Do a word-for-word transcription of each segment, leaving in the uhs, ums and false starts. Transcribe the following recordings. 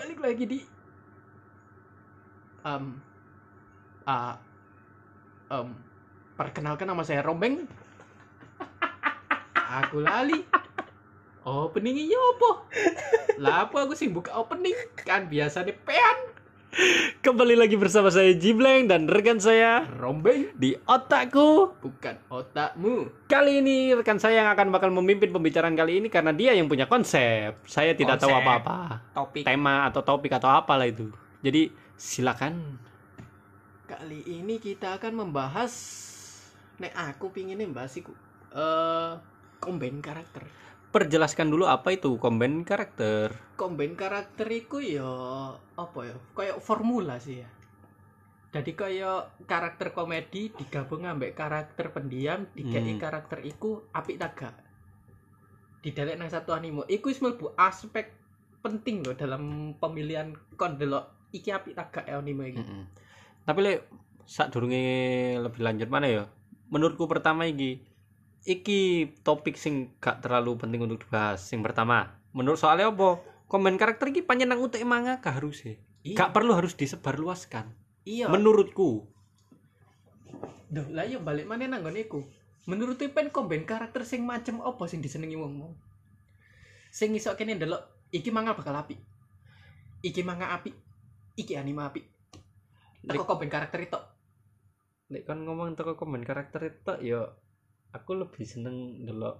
balik lagi di um, uh, um, perkenalkan nama saya Rombeng. Aku lali. Openingnya apa? Lah apa aku sih buka opening? Kan biasa deh pean. Kembali lagi bersama saya Jibleng dan rekan saya Rombeng di Otakku Bukan Otakmu. Kali ini rekan saya yang akan bakal memimpin pembicaraan kali ini karena dia yang punya konsep. Saya tidak konsep, tahu apa-apa. Topik. Tema atau topik atau apalah itu. Jadi silakan. Kali ini kita akan membahas. Nek aku pinginnya bahas iku uh, combine karakter. Perjelaskan dulu apa itu combine karakter. Combine karakter iku ya apa ya? Kayak formula sih ya. Jadi kayak karakter komedi digabung ambek karakter pendiam, dikeki hmm. karakter iku apik taga. Didelek nang satu anime. Iku wis mlebu aspek penting loh dalam pemilihan kon delok iki apik taga e anime iki. Hmm. Tapi lek sadurunge lebih lanjut mana ya? Menurutku pertama iki Iki topik sing gak terlalu penting untuk dibahas. Sing pertama, menurut soalnya apa? Komen karakter iki panjenengan utek manga gak harus e. Gak perlu harus disebarluaskan. Iya. Menurutku. Duh, lah yo balik maneh nang ngene iku. Menurut pen komen karakter sing macem apa sing disenengi wong-wong. Sing iso kene ndelok iki manga bakal apik. Iki manga apik. Iki anime apik. Teko komen karakter itu. Nek kon ngomong teko komen karakter itu yo aku lebih seneng ndelok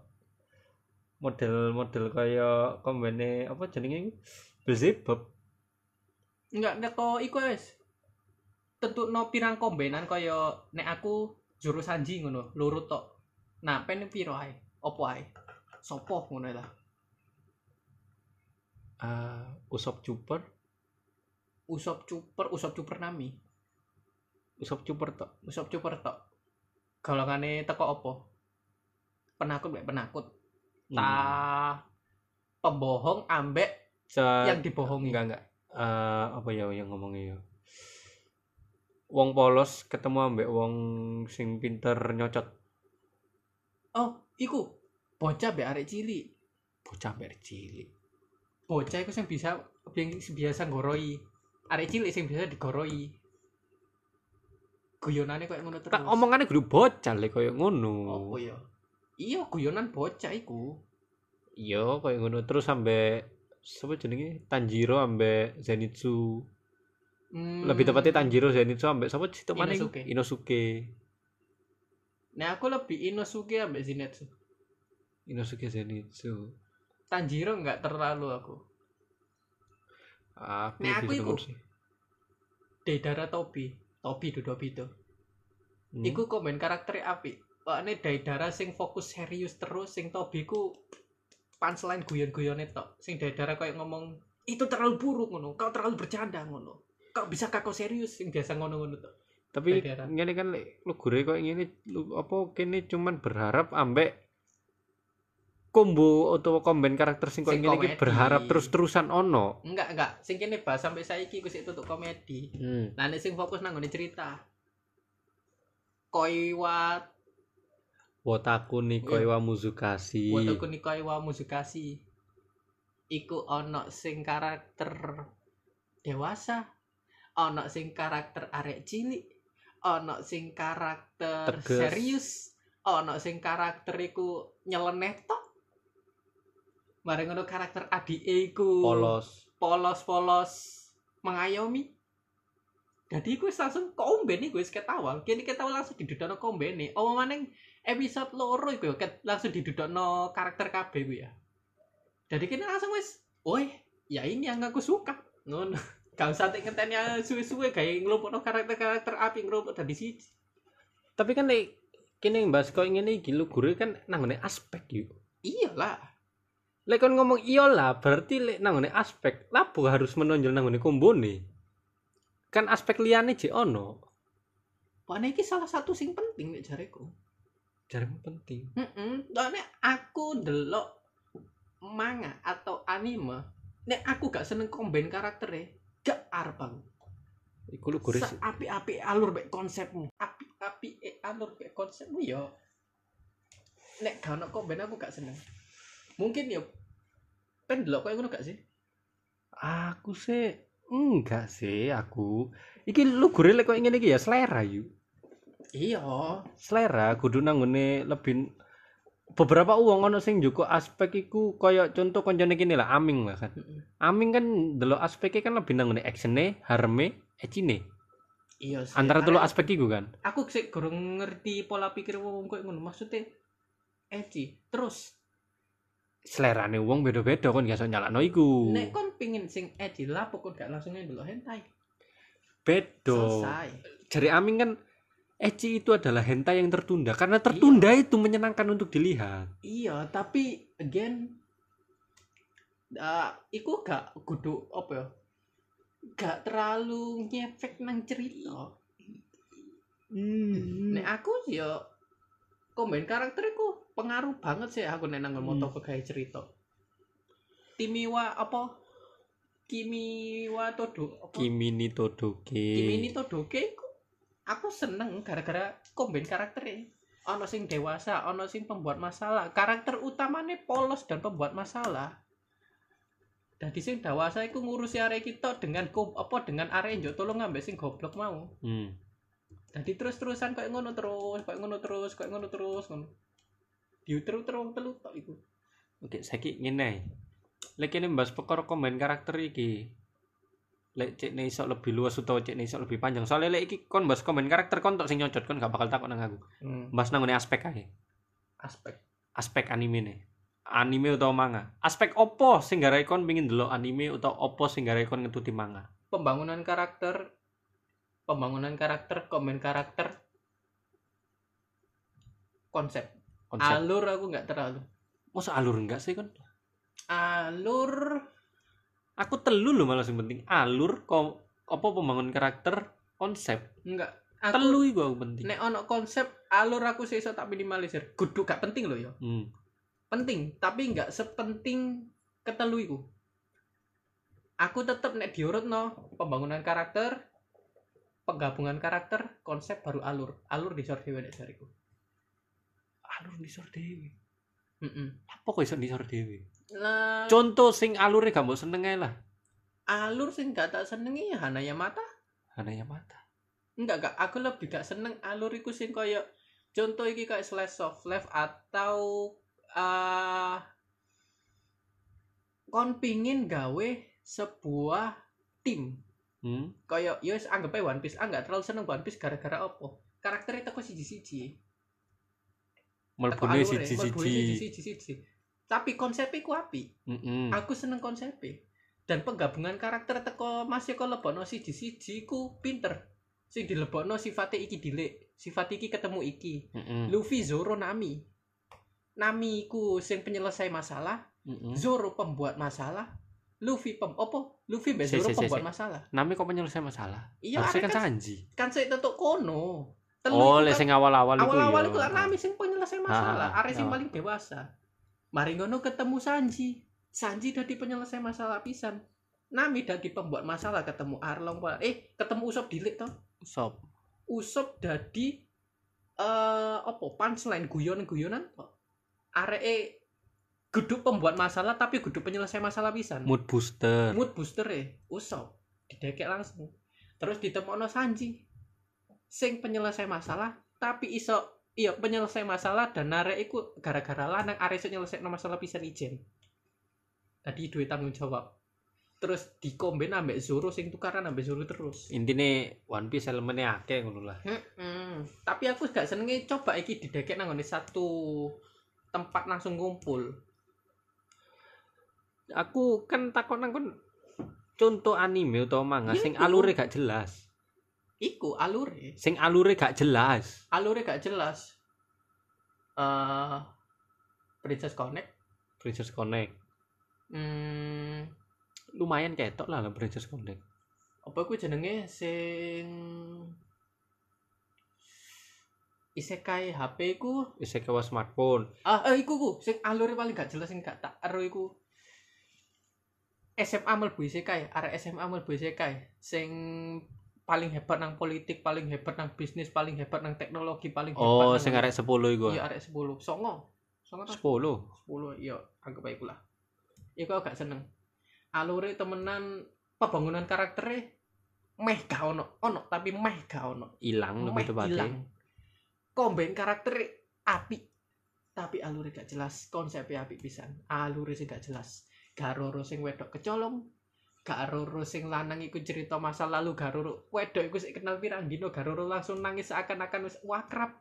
model-model kaya kombine apa jenenge Beelzebub. Enggak nek kok iku wis tentukno pirang kombinan kaya nek aku Zoro Sanji ngono, loro tok. Nah, pen piro ae? Opo ae? Sopo ngono lah. Uh, Usopp Cuper. Usopp Cuper, Usopp Cuper Nami. Usopp Cuper tok, Usopp Cuper tok. Golongane teko opo? Penakut mbek penakut. Tah pembohong ambek Cet, yang dibohongi. Enggak enggak. Uh, apa ya yang ngomongnya ya? Wong polos ketemu ambek wong sing pinter nyocot. Oh, iku bocah mbek arek cilik. Bocah mbek arek cilik. Bocah iku sing bisa sing biasa goroi. Arek cilik sing biasa digoroi. Guyonane koyo ngono terus. Tak omongane guru bocah lek koyo ngono. Opo ya? Iya guyonan bocah iku. Iya koyo ngono terus sampe sapa jenenge Tanjiro ambek Zenitsu. Hmm. Lebih tepatnya Tanjiro Zenitsu ambek sapa situ maneh Inosuke. Inosuke. Nah, aku lebih Inosuke ambek Zenitsu. Inosuke Zenitsu. Tanjiro enggak terlalu aku. Aku nah, aku iku. Deidara Tobi, Tobi Dodobi itu. Hmm. Iku komen karakter apik. Ane Daidara sing fokus serius terus, sing Tobi ku punchline guyon-guyone tok. Sing Daidara koyo ngomong, "Itu terlalu buruk ngono, kau terlalu bercanda ngono. Kau bisa kakau serius sing biasa ngono-ngono tok." Tapi ngene kan lek lugure koyo ngene apa kene cuman berharap ambek combo atau komben karakter sing koyo ngene iki berharap terus-terusan ono. Enggak, enggak. Sing kene bahas sampai saiki ku sik tutuk komedi. Hmm. Lah nek sing fokus nang ngene cerita. Koi wa Wotaku ni Koi wa Muzukashii. Wotaku ni Koi wa Muzukashii. Iku ono sing karakter dewasa, ono sing karakter arek cilik, ono sing karakter Teges. Serius, ono sing karakter iku nyeleneh tok. Bareng ono karakter adike iku polos, polos-polos mengayomi. Jadi gue langsung komben nih gue seketawal. Kini ketawal langsung didudono komben nih. Oh maneng episode loro gue langsung didudono karakter K B gue ya. Jadi kini langsung wes, oi ya ini yang aku suka. Ngono. Kalau sate ngetenya suwe-suwe kayak ngelompokno karakter-karakter api ngelompok dari siji. Tapi kan nih kini bahas kau ingin nih gilu gure kan nanggone aspek yuk. Iyalah. Lek kon ngomong iyalah berarti lek nanggone aspek lapo harus menonjol nanggone kombo nih. Kan aspek liyane je ono. Pane iki salah satu sing penting nek jareku. Jaremu penting. Heeh. Nek aku ndelok manga atau anime, nek aku gak seneng komben karaktere, gak arep aku. Iku lu gores. Apik-apik alur mek konsepmu. Apik-apik e alur mek konsepmu yo. Nek gak ono komben aku gak seneng. Mungkin yo pen ndelok koyo ngono gak sih? aku sih enggak sih aku. Iki lu gure lek kok ngene iki ya selera yuk. Iya, selera kudu nanggone lebih beberapa uang ono sing njuk aspek iku koyo contoh koncone kene lah Aming lah kan. Aming kan delok aspeke kan lebih nanggone actione, harme, ecine. Iya sih. Antara telu aspek iku kan. Aku sik gorong ngerti pola pikir wong kok ngono maksude eci. Terus selerane wong beda-beda kon gak iso nyalakno iku. Nek kon pengin sing edi lapo kon gak langsung ndelok hentai. Bedo. Jare Aming kan ecchi itu adalah hentai yang tertunda karena tertunda iya. Itu menyenangkan untuk dilihat. Iya, tapi again uh, iku gak kudu apa ya? Gak terlalu ngefek nang cerita. Hmm. Nek aku yo komen karakteriku pengaruh banget sih aku nek nang moto hmm. kegawe cerita. Timiwa apa? Kimi wa Todo. Kimi ni Todoke. Kimi ni Todoke iku aku seneng gara-gara komben karakternya. Ono sing dewasa, ono sing pembuat masalah. Karakter utamane polos dan pembuat masalah. Dadi sing dewasa iku ngurusi arek kita dengan kop, apa dengan arek njuk tolong ngambek sing goblok mau. Hmm. Dadi terus-terusan koyo ngono terus, koyo ngono terus, koyo ngono terus ngono. Diuter-uter telu tok iku. Oke, saiki ngene. Lek ini bahas perkara komen karakter iki. Lek cekne iso lebih luas utawa cekne iso lebih panjang. Soale lek iki kon bahas komen karakter kon tok sing nyocot kon gak bakal takon nang aku. Hmm. Bahas nang ngene aspek ae. Aspek. Aspek anime ne. Anime utawa manga. Aspek opo sing garae kon pengin delok anime utawa opo sing garae kon ngetuti manga? Pembangunan karakter. Pembangunan karakter, komen karakter. Konsep. Konsep. Alur aku gak terlalu. Masa alur enggak sih kon? Alur aku telu lho malah sing penting alur kom, apa pembangun karakter konsep enggak aku, telu iku aku penting nek ono konsep alur aku sih iso tak minimalisir kudu gak penting lho ya hmm. penting tapi enggak sepenting ketelu iku aku tetep nek diurutno pembangunan karakter penggabungan karakter konsep baru alur alur disor dhewe nek jariku alur disor dhewe heeh apa kok iso disor dhewe. Nah, contoh sing alure gak mbok seneng ae lah. Alur sing gak tak senengi Hanayamata. Hanayamata. Enggak gak, aku lebih gak seneng alur iku sing koyo contoh iki kayak slice of life atau uh, kon pingin gawe sebuah tim. Hmm. Koyo yo wis anggap ae One Piece, ah gak terlalu seneng One Piece gara-gara opo? Karaktere teko siji-siji. Melbune siji-siji. Tapi konsepnya ku api. Mm-mm. Aku seneng konsepnya. Dan penggabungan karakter teko masih kok lebokno siji-siji ku pinter. Sing dilebokno sifate iki dilek, sifat iki ketemu iki. Mm-mm. Luffy, Zoro, Nami. Nami ku sing penyelesai masalah, mm-mm. Zoro pembuat masalah, Luffy pem opo? Luffy mbek Zoro pembuat masalah. Nami kok penyelesai masalah? Iya, kan Sanji. Kan sik tetok kono. Telu oh, lek sing awal-awal iku. Awal-awal iku Nami sing penyelesai masalah, arek sing paling dewasa. Mari ngono ketemu Sanji. Sanji dadi penyelesai masalah pisan. Nami dadi pembuat masalah ketemu Arlong. Eh, ketemu Usopp dilek to? Usopp. Usopp dadi eh uh, apa? Punchline guyon-guyonan to. Areke geduk pembuat masalah tapi geduk penyelesai masalah pisan. Mood booster. Mood booster e Usopp didekek langsung. Terus ditemono Sanji. Sing penyelesai masalah tapi iso iya penyelesai masalah dan arek iku gara-gara lanang arek iso nyelesekno masalah pisan ijen. Tadi duwe tanggung jawab. Terus dikomben ambek Zoro sing tukaran ambek Zoro terus. Intine One Piece elemene akeh ngono lah. Heeh. Tapi aku gak senenge coba iki didekek nang ngene satu tempat langsung ngumpul. Aku kan takon nang kon contoh anime utawa manga sing alure gak jelas. Iku alure sing alure gak jelas alure gak jelas uh, Princess Connect Princess Connect hmm, lumayan ketok lah lah Princess Connect apa aku jenenge sing Isekai H P ku Isekai wa Smartphone ah eh, iku ku sing alure paling gak jelas sing gak tak ero iku S M A mlebu Isekai arek S M A mlebu Isekai sing paling hebat nang politik, paling hebat nang bisnis, paling hebat nang teknologi, paling hebat. Oh, sing arek sepuluh iku. Iya, arek sepuluh. Songo. Songo ta? sepuluh. sepuluh, iya, anggap ae iku lah. Iku gak seneng. alure temenan pembangunan karaktere meh gak ono, ono tapi meh gak ono. Ilang lebih tepatnya. Komben karaktere apik tapi alure gak jelas, konsepnya apik pisan. Alure sing gak jelas. Garoro sing wedok kecolong, Garoro sing lanang iku cerita masa lalu Garoro. Wedok iku sik kenal pirang dino Garoro langsung nangis seakan-akan wis wakrab.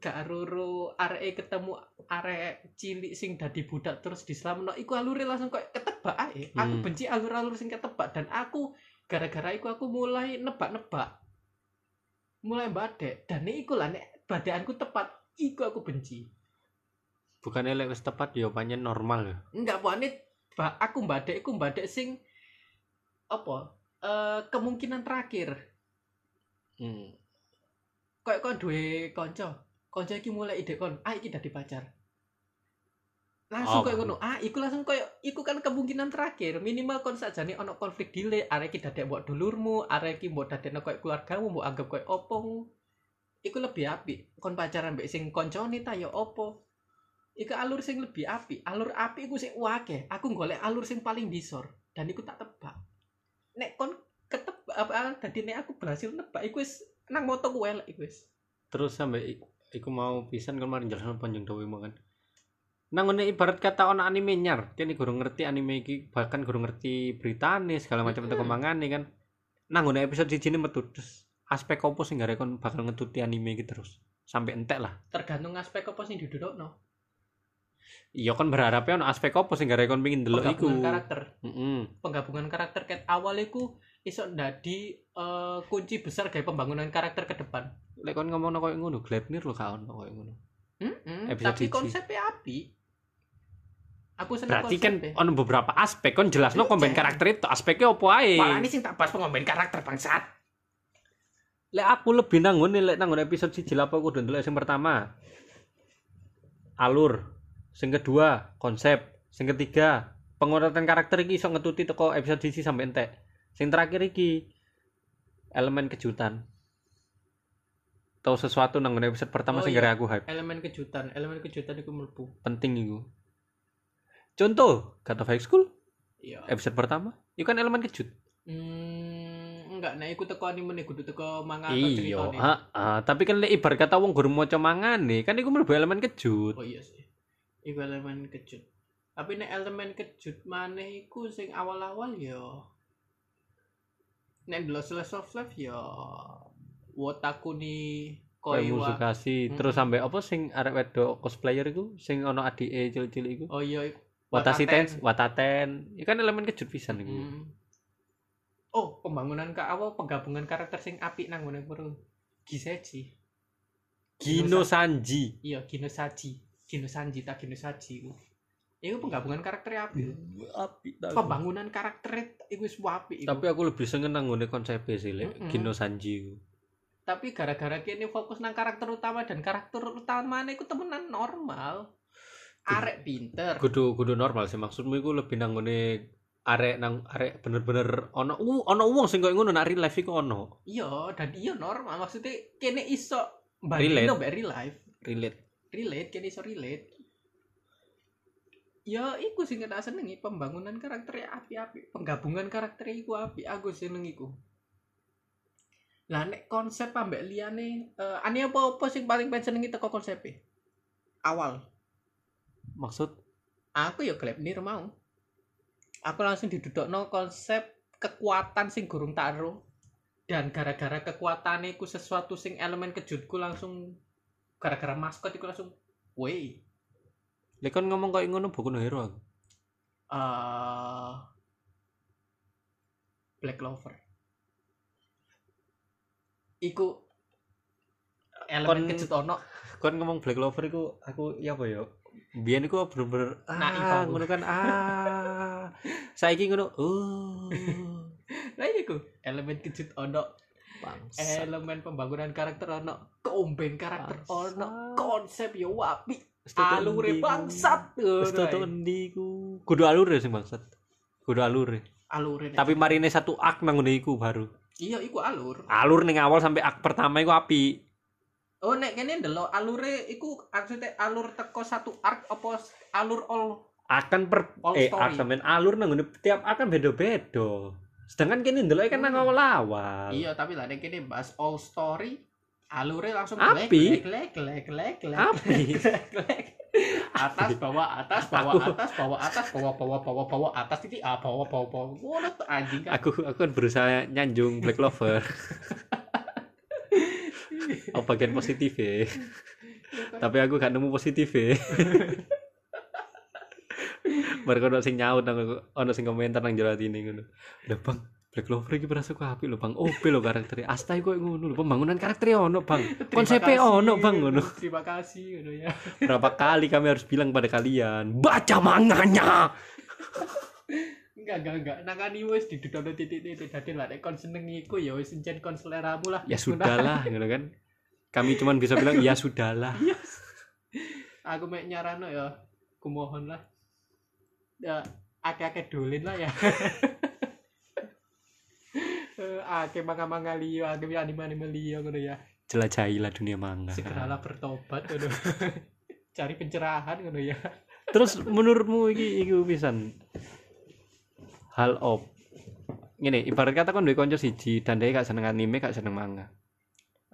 Garoro arek ketemu arek cilik sing dadi budak terus dislamno iku alure langsung koyo ketebak ae. Hmm. Aku benci alur-alur sing ketebak dan aku gara-gara iku aku mulai nebak-nebak. Mulai badek dan iku lah nek badekanku tepat iku aku benci. Bukan elek wis tepat ya pancen normal ya. Enggak panik, aku mbadek, aku mbadek sing apa? E, kemungkinan terakhir. Hmm. Kayak kon duwe kanca. Kanca iki mulai ide kon, ah iki dadi pacar. Langsung oh, koyo ngono. Ah, iku langsung koyo iku kan kemungkinan terakhir. Minimal kon sakjane ana konflik dile, arek iki dadek mbok dulurmu, arek iki mbok dadekno koyo keluargamu, mbok anggap koyo opomu. Iku lebih apik. Kon pacaran mbek sing kancane ta ya opo? Iku alur sing lebih apik. Alur apik iku sik akeh. Aku golek alur sing paling disor dan iku tak tebak. Nek kon ketebak apa dadi nek aku berhasil nebak iku wis nang moto kowe lek iku wis. Terus sampe iku mau pisan kon mari njaluk panjang dawuh mangan. Nang ngene ibarat kata ana anime nyar, kene gurung ngerti anime iki, bahkan gurung ngerti beritane segala macam perkembangannya kan. Nang ngene episode siji ne metu terus aspek opo sing gare kon bakal ngetuti anime iki terus. Sampai entek lah. Tergantung aspek opo sing didudukno. Iya kan berharapnya ono aspek opo sing gara-gara kon pengin delok iku. Penggabungan karakter. Mm-hmm. Penggabungan karakter ket awal iku iso ndadi uh, kunci besar gawe pembangunan karakter ke depan. Lek kon ngomongno koyo ngono, Gleipnir lho gak ono koyo ngono. Heeh. Tapi konsepnya apik. Aku seneng konsep. Berarti kan ono beberapa aspek kon jelasno komben karakter itu aspeknya opo ae. Malane sing tak bahas komben karakter bangsat. Lek aku lebih nang ngene lek nang episode siji lapo kudu ndelok sing pertama. Alur. Sing kedua, konsep. Sing ketiga, penguratan karakter iki iso ngetuti teko episode D C sampai entek. Sing terakhir iki elemen kejutan. Tahu sesuatu nang episode pertama oh, sing gara iya. Aku hype. Elemen kejutan, elemen kejutan iku mlebu. Penting iku. Contoh, God of High School. Iya. Episode pertama, iku kan elemen kejut. Hmm, enggak nek iku teko anime kudu teko manga atau ceritane. Iya, heeh. Tapi kan lek ibar kata wong guru maca mangane, kan iku mlebu elemen kejut. Oh iya sih. Iku elemen kejut. Tapi nek elemen kejut maneh iku sing awal-awal yo. Nek ndelok Soul Slave yo Wotaku ni Koi wa Muzukashii. Mm-hmm. Terus sampe apa sing arek wedok cosplayer iku sing ana adike cilik-cilik iku. Oh iya iku. Wataten, Wataten. Iku kan elemen kejut pisan iku. Mm. Oh, pembangunan ka awal penggabungan karakter sing apik nang ngene perlu. Giseji. Gin no Saji. Iya, Gin no Saji. Gin no Saji, tak Gin no Saji iku. Iku penggabungan karakter apik. Apik ta. Pembangunan karakter iku wis apik iku. Tapi aku lebih seneng nang ngene konsep e sih lek Gin no Saji iku. Tapi gara-gara kene fokus nang karakter utama dan karakter utamane iku temenan normal. Arek pinter. Kudu kudu normal sih maksudmu iku lebih nang ngene arek nang arek bener-bener ono uh, ono wong sing koyo ngono nak real life iku ono. Iya, dan iya normal maksudnya kene iso bali nang real life. Relate. relate, kene iso relate. Ya iku sing tak senengi pembangunan karaktere apik-apik, penggabungan karaktere iku apik, aku seneng iku. Lah nek konsep ambek liyane uh, ane apa-apa sing paling pensenengi teko konsepe? Awal. Maksud aku ya Gleipnir mau. Aku langsung didudukno konsep kekuatan sing gurung tak ero dan gara-gara kekuatane iku sesuatu sing elemen kejutku langsung gara-gara maskot iku langsung woi. Lek kon ngomong koyo ngono Boku no Hero aku. Eh uh, Black Clover. Iku elemen kejut ono. Kon ngomong Black Clover iku aku ya apa ya? Biyen iku bener-bener ah ngono kan ah. Saiki ngono. Oh. Lah iku elemen kejut ono. Bangsa. Elemen pembangunan karakter ono, keomben karakter ono, konsep yo apik, alure bangsat. Wis toto endi iku? Kudu alure sing bangsat. Kudu alure. Alure. Tapi marine satu ak nang ngene iku baru. Iya, iku alur. Alur ning awal sampai ak pertama iku apik. Oh, nek kene ndelok alure iku maksudnya alur teko satu arc apa alur all akan per all eh akan alur nang tiap akan beda-beda. Sedangkan kene ndelok kan nang awal-awal. Iya, tapi lah nek kene bahas all story, alure langsung glek glek glek glek glek. Api. Atas bawah atas bawah atas bawah atas bawah bawah bawah bawah atas titik A bawah bawah bawah. Ngono tuh anjing kan. Aku aku kan berusaha nyanjung Black Clover. Oh, bagian positif ya. Tapi aku gak nemu positif ya. Mereka ada yang nyaut, ada yang komentar yang jalan ini udah bang, Black Clover ini berasa aku api lho bang, O P lho karakternya astai kok ngono, pembangunan karakternya ono bang, konsepnya ono bang ngono. Terima kasih ngono ya. Berapa kali kami harus bilang pada kalian baca manganya. Enggak, enggak, enggak. Nangani wis didodono titik-titik dadi lah nek kon seneng iku ya wis encen kon seleramu lah. Ya sudahlah ngono kan. Kami cuma bisa bilang ya sudahlah. Aku mek nyarano ya kumohon lah. Ya akeh-akeh dolin lah ya. Eh akeh manga-manga liyo, akeh anime-anime liyo ngono ya. Jelajahilah dunia manga. Segeralah bertobat ngono. Cari pencerahan ngono ya. Terus menurutmu iki iku pisan? Hal op ngene ibarat kata kon duwe kanca siji dan dhek gak seneng anime gak seneng manga.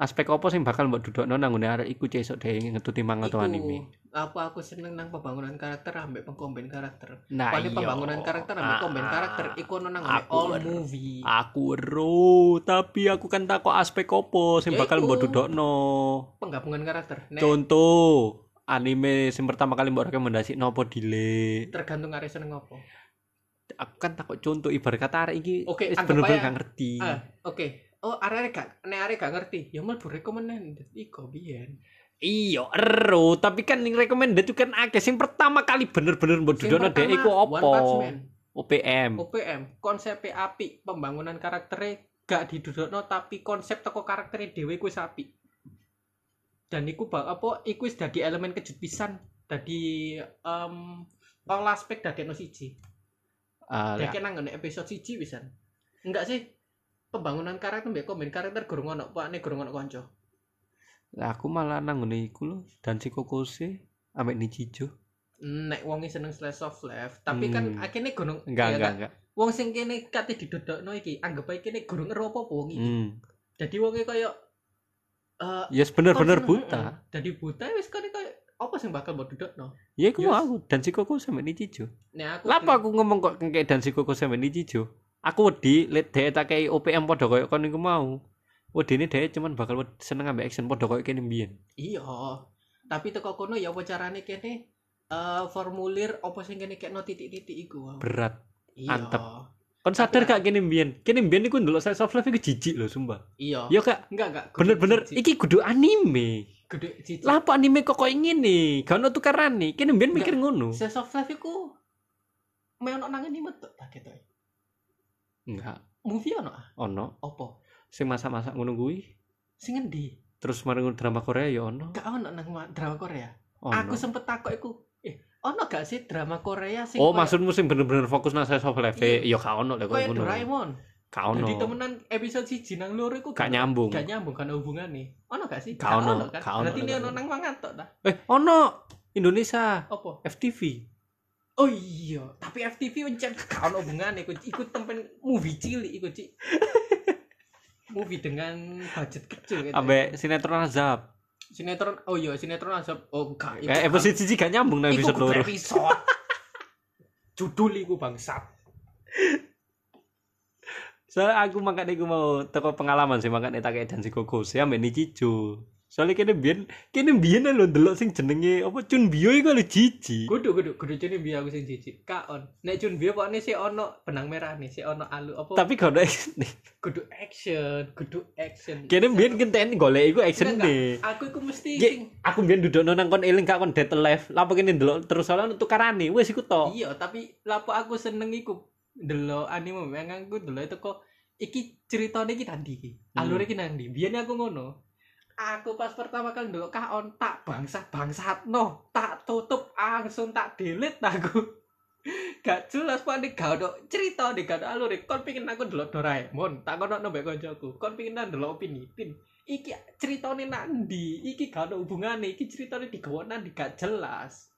Aspek opo sing bakal mbok dudukno nang ngene arek iku cesok dhek ngetuti manga atau anime? Apa aku seneng nang pembangunan karakter ambek pengkomben karakter. Nah, paling pembangunan karakter ambek komben karakter iku nang all movie. Aku ero, tapi aku kan takok aspek opo sing bakal mbok dudukno penggabungan karakter. Nek contoh anime sing pertama kali mbok rekomendasi nopo dile. Tergantung arek seneng opo. Aku kan takut contoh ibarat kata arek iki okay, bener-bener gak ngerti. Ah, oke. Okay. Oh, arek gak nek arek gak ngerti, ya mlebu recommended iku biyen. Iya, ero, tapi kan ning recommended itu kan akeh sing pertama kali bener-bener mbok dudono dhek iku opo? O P M. O P M, konsep apik, pembangunan karaktere gak didudono tapi konsep teko karaktere dhewe kuwi apik. Dan iku bak apa iku wis dadi elemen kejut pisan, dadi um, olah aspek dadekno siji. Uh, Dek nang ngene episode satu pisan. Enggak sih. Pembangunan karakter mbek komen karakter gurung ono pakne gurung ono kanca. Lah aku malah nang ngene iku lho, dan si Kokose ambek Nichijo. Nek wong iki seneng slice of life, tapi hmm. kan akene gurung enggak, ya, enggak, enggak. Wong sing kene kate didodokno iki, anggap ae kene gurung ero apa-apa wong iki. Hmm. Dadi wonge koyo eh ya yes, bener-bener buta. Dadi buta wis kene koyo apa sih bakal buat duduk no? Ya aku yes. Aku dan si koko sama Nichijo. Nah aku. Lapa aku ngomong kok kayak dan si koko sama Nichijo. Aku wedi let deh tak kayak O P M podo koyok kan yang mau. Wedi ini deh cuman bakal seneng ambil action podo koyok kene mbien. Iya. Tapi teko kono ya apa carane kene uh, formulir apa sih kene kayak no titik-titik iku. Berat. Iya. Antep. Kon sadar gak kene mbien? Kene mbien iku ndelok slice of life iku jijik lho sumpah. Iya. Yo Kak. Enggak enggak. Bener-bener iki kudu anime. Gede cici. Lah apa anime kok koyo ngene? Ga ono tukarane. Kene mbiyen mikir ngono. Slice of life iku me ono nang anime tok ta ketok. Enggak. Movie ono ah? Ono. Opo? Sing masak-masak ngono kuwi. Sing endi? Terus marang drama Korea ya ono. Gak ono nang drama Korea. Ono. Aku sempet takok iku, eh ono gak sih drama Korea sing oh, maksudmu sing bener-bener fokus nang slice of life? Ya gak ono lek koyo ngono. Doraemon. Kaono. Jadi temenan episode siji nang loro iku gak nyambung. Gak nyambung kan hubungane. Ono gak sih? Kaono. Berarti ne ono nang mangan tok ta? Eh, ono. Indonesia. Apa? F T V. Oh iya, tapi F T V encen gak ono hubungane iku. Iku tempen movie cilik iku, Cik. Movie dengan budget kecil gitu. Ambek sinetron azab. Sinetron oh iya, sinetron azab. Oh gak. Eh, episode siji gak nyambung nang episode loro. Iku episode. Judul iku bangsat. Soalnya aku makanya aku mau teko pengalaman sih makanya tak kayak dan si Kokose ambek Nichijo. Soalnya kene biyen kene biyen lho ndelok sing jenenge apa Chunbyo iku lho jiji. Kudu kudu kudu Chunbyo aku sing jiji. Kaon. Nek Chunbyo pokoknya sik ono benang merahne, sik ono alu apa. Tapi gak ono action. Kudu action, kudu action. Kene biyen ngenteni golek iku actionne. Aku iku mesti sing aku biyen dudukno nang kon eling gak kon Dead Life. Lapo kene ndelok terus soalnya tukarane wis iku tok. Iya, tapi lapo aku seneng iku delok anime mangan ku delok itu kok iki ceritane iki tadi iki alure iki nang ndi biyen aku ngono aku pas pertama kali delok Kaon tak bangsa bangsatno tak tutup langsung tak delete aku gak jelas panik gak ono cerita nek gak alure kon pengin aku delok Doraemon tak kono mbek kancaku kon pengin delok Upin Ipin iki ceritane nang ndi iki gak ono hubungane iki ceritane digawe nang ndi gak jelas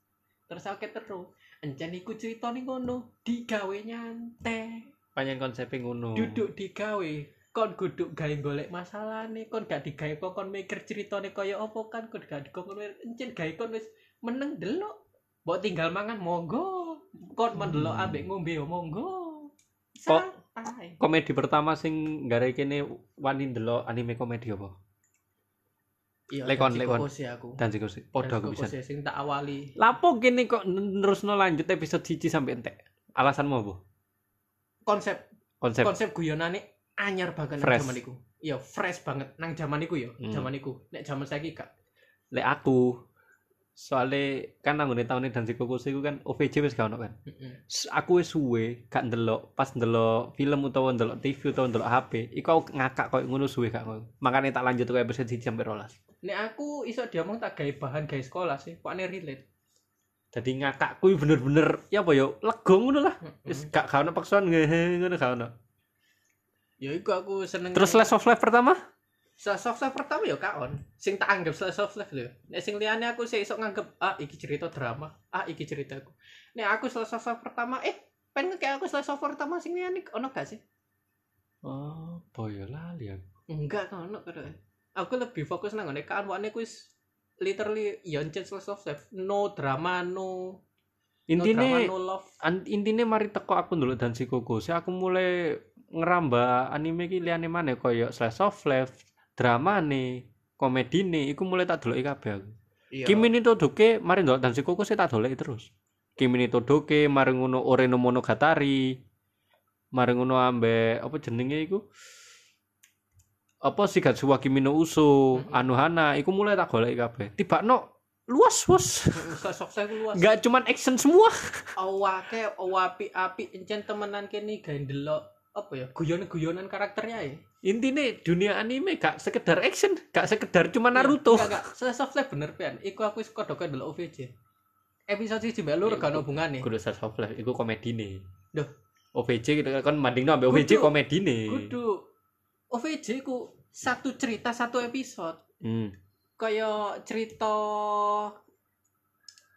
terus aku terus Encen iku critane ngono, digawe nyantai. Panjen konsepe ngono. Duduk digawe, kon duduk gawe golek masalahane, kon gak digawe kok kon mikir critane kaya apa kan, kon gak dikon encen gawe kon wis meneng delok. Mbok tinggal mangan monggo, kon mendelok ambek ngombe yo monggo. Santai. Komedi pertama sing gare kene wani ndelok anime komedi apa? Iya, lekon lekon Tanjiro sih podo aku bisa sing tak awali lapo kene kok nerusno lanjut episode siji sampai entek alasanmu apa konsep konsep konsep guyonane anyar banget nang jaman iku iya fresh banget nang jaman iku ya hmm. Jaman iku nek jaman saiki gak lek aku soalé kan nanggone taune Tanjiro iku kan O V J wis gak ono kan hmm. Aku wis suwe gak ndelok pas ndelok film utawa ndelok T V utawa ndelok H P iku ngakak koyo ngono suwe gak ngono makane tak lanjut koyo episode siji sampai rolas. Nek aku iso diomong tak gawe bahan gawe sekolah sih, pakne relate. Dadi ngakak kuwi bener-bener ya apa ya lega ngono lah. Wis gak gak ono paksaan ngono gak ono. Ya iku aku seneng. Terus slice of life pertama? Slice of life pertama ya gak on. Sing tak anggap slice of life lho. Nek sing liyane aku sih iso nganggep ah iki cerita drama, ah iki ceritaku. Nek aku slice of life pertama eh pen ngekek aku slice of life pertama sing liyane ono gak sih? Oh, boyo lali aku. Enggak ono kok. Aku lebih fokus nang ngene kaanwane kuis literally yonchen slice of life no drama no intine no no intine mari teko aku ndelok Dansi Kokose aku mulai ngeramba anime iki liyane maneh koyo slice of life dramane komedine iku mulai tak deloki kabeh aku Kimi ni Todoke mari ndelok Dansi Kokose tak doleki terus Kimi ni Todoke mari ngono Ore no Monogatari mari ngono ambek apa jenenge iku apa sih kan suwa Kimi no Uso, mm-hmm. Anohana, iku mulai tak goleki kabeh. Tibakno luas wes. Sosok-sosok luas. Enggak cuman action semua. Awake api-api encen temenan kene gawe ndelok apa ya guyon-guyonan karakternya ya. Intine dunia anime gak sekedar action, gak sekedar cuman Naruto. Enggak, enggak. Sosok bener pian. Iku aku wis kodhoke ndelok O V J. Episode siji mbek lur gak ono hubungane. Kudu sosok iku komedine. Loh, O V J kan mandingno ambek O V J komedine. Kudu O V J ku satu cerita satu episode. Hmm. Kaya cerita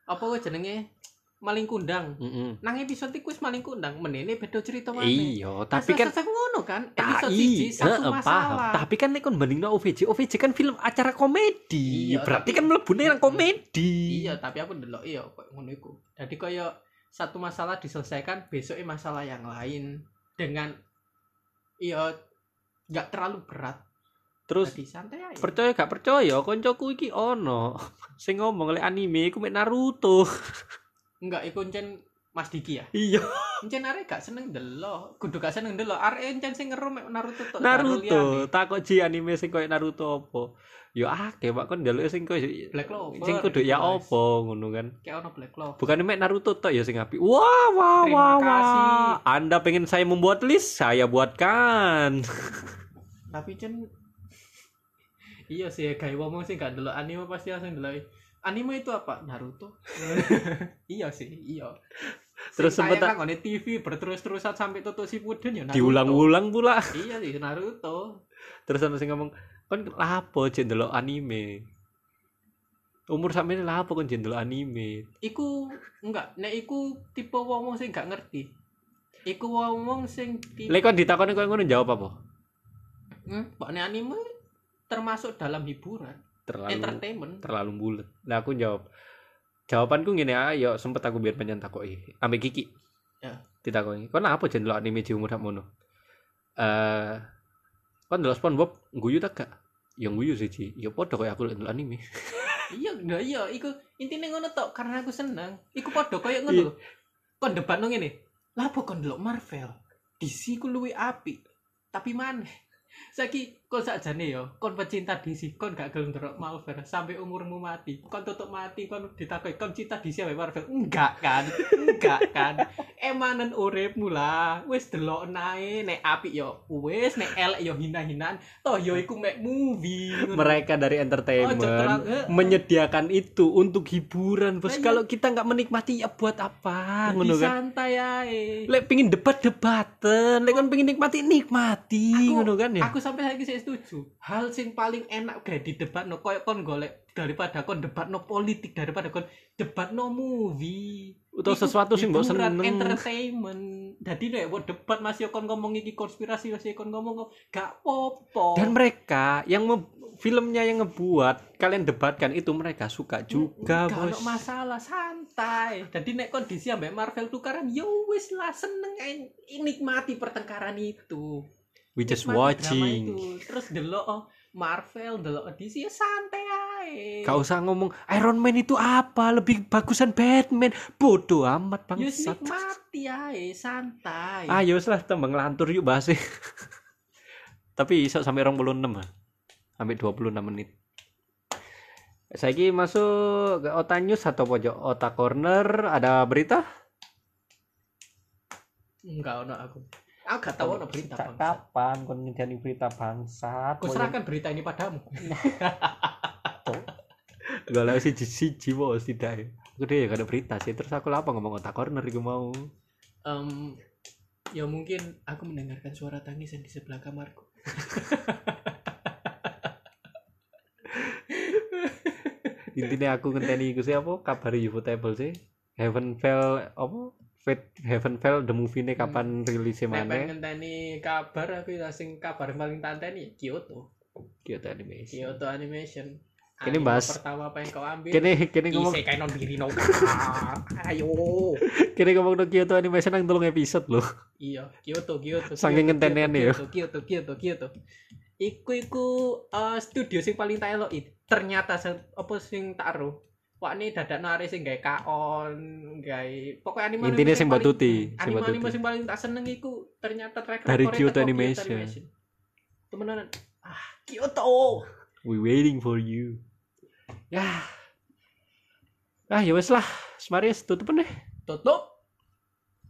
apa ku jenenge? Maling Kundang. Mm-mm. Nang episode iku wis Maling Kundang, menene beda cerita maneh. Iya, tapi kan sesek ngono kan. Episode siji satu masalah. Tapi kan nek kon bandingno O V J, O V J kan film acara komedi. Iya, berarti tapi, kan mlebune nang komedi. Iya, tapi aku ndelok ya kok ngono iku. Dadi kaya satu masalah diselesaikan, besoknya masalah yang lain dengan iya enggak terlalu berat. Terus tadi santai aja. Percaya gak percaya koncoku iki ono sing ngomong lek anime iku mek Naruto. Enggak iku encen Mas Diki ya? Iya. Encen arek gak seneng ndelok, kudu gak seneng ndelok. Arek encen sing ngeru mek Naruto tok. Naruto, takok ji anime sing koyo Naruto apa? Ya akeh kok kon ndelok sing koyo Black Clover. Sing kudu ya apa ngono kan. Kayak ono Black Clover. Bukan mek Naruto tok ya sing apik. Wah wah wah. Terima kasih. Anda pengen saya membuat list, saya buatkan. Tapi cen iya sih kayak ngomong sih gak delok anime pasti langsung delok anime itu apa Naruto iya sih iya terus sempet nang T V berterus-terusan sampai tutup Shippuden ya Naruto diulang-ulang pula iya sih Naruto terus sampe sing ngomong kon lapo cek delok anime umur sampe lapo kon delok anime iku enggak nek iku tipe wong sing gak ngerti iku wong sing tipe... lek kon ditakoni koyo ngono jawab apa hmm, pokoknya anime termasuk dalam hiburan, terlalu, entertainment. Terlalu bulat. Nah aku jawab, jawabanku gini ayo sempet aku biar panjang takoi, ambil Kiki, ya. Ditakoi. Kau nak apa jendelok anime di umur kamu? Uh, kau ndelok SpongeBob guyu tak gak? Yang guyu sih sih. Ya podo kayak aku ndelok anime. Iya, nah iya. Iku intinya ngono tok karena aku senang. Iku podo kayak ngono. Kau debat nong ini. Lah pokok ndelok Marvel, D C ku luwi api. Tapi maneh. Saiki kon sakjane ya, kon pecinta D C, kon gak gelem ndelok Marvel sampai umurmu mati. Kon tutup mati, kon ditakoki kon cinta D C apa Marvel? Enggak kan? Enggak kan? Emanen uripmu lah. Wis delok nae, nek apik ya wis, nek elek ya hina-hinaan. Toh ya iku mek movie. Mereka dari entertainment oh, menyediakan itu untuk hiburan. Bos, kalau kita enggak menikmati ya buat apa? Ngono kan? Santai ae. Lek pengin debat-debatan, lek kon pengin nikmati nikmati ngono kan ya. aku sampai lagi saya setuju. Hal sing paling enak gak di debat no koyo kon golek daripada kon debat no politik, daripada kon debat no movie atau sesuatu sing mbok seneng entertainment. Dadi nek buat debat masih kon ngomong iki konspirasi, masih kon ngomong gak apa-apa. Dan mereka yang mem- filmnya yang ngebuat kalian debatkan itu mereka suka juga, gak bos. Gak masalah, santai. Dadi nek kondisi ambek Marvel tukaran ya wis lah, seneng en- nikmati pertengkaran itu. We just watching. Terus delok Marvel, delok D C ya santai ae. Gak usah ngomong Iron Man itu apa, lebih bagusan Batman. Bodoh amat banget. Yus nikmati ae, santai. Ayo ah, lah tembang lantur yuk bahas. Tapi iso sampai dua puluh enam ah. Sampai dua puluh enam menit. Saiki masuk ke Otak News atau pojok Otak Corner, ada berita? Enggak ono aku. Aku gak tahu ono berita bangsa. Kapan kon ngedani berita bangsa? Aku serahkan berita ini padamu. Gak lewat siji-siji bos, tidak. Aku deh gak ada berita sih. Terus aku apa ngomong Otak Corner gue mau? Um, ya mungkin aku mendengarkan suara tangisan di sebelah kamarku. Intinya aku ngedani gue sih apa? Kabar Ufotable sih. Heaven Fell apa? Heaven Fell the movie ini kapan hmm. rilisnya mana? Pengen ngenteni kabar aku sing kabar paling tanteni Kyoto. Kyoto Animation. Kyoto Animation. Kene bahas pertama apa yang kau ambil? Kene kene ngomong Isekai no Biri no Ka. Ayo. Kene ngomong no Kyoto Animation nang tolong episode loh. Iya, Kyoto Kyoto. Saking ngenteni ya. Kyoto Kyoto Kyoto. Iku iku uh, studio sing paling tak eloki. Ternyata apa sing tak ero. Wakne dadakno arek sing gawe kaon, gawe pokoke anime. Intine sing mbok tuti, sing mbok tuti. Anime sing paling tak seneng iku ternyata track record dari Kyoto Animation. Temenan. Ah, Kyoto. We waiting for you. Ya. Ah, ya wis lah. Semari tutup deh. Tutup.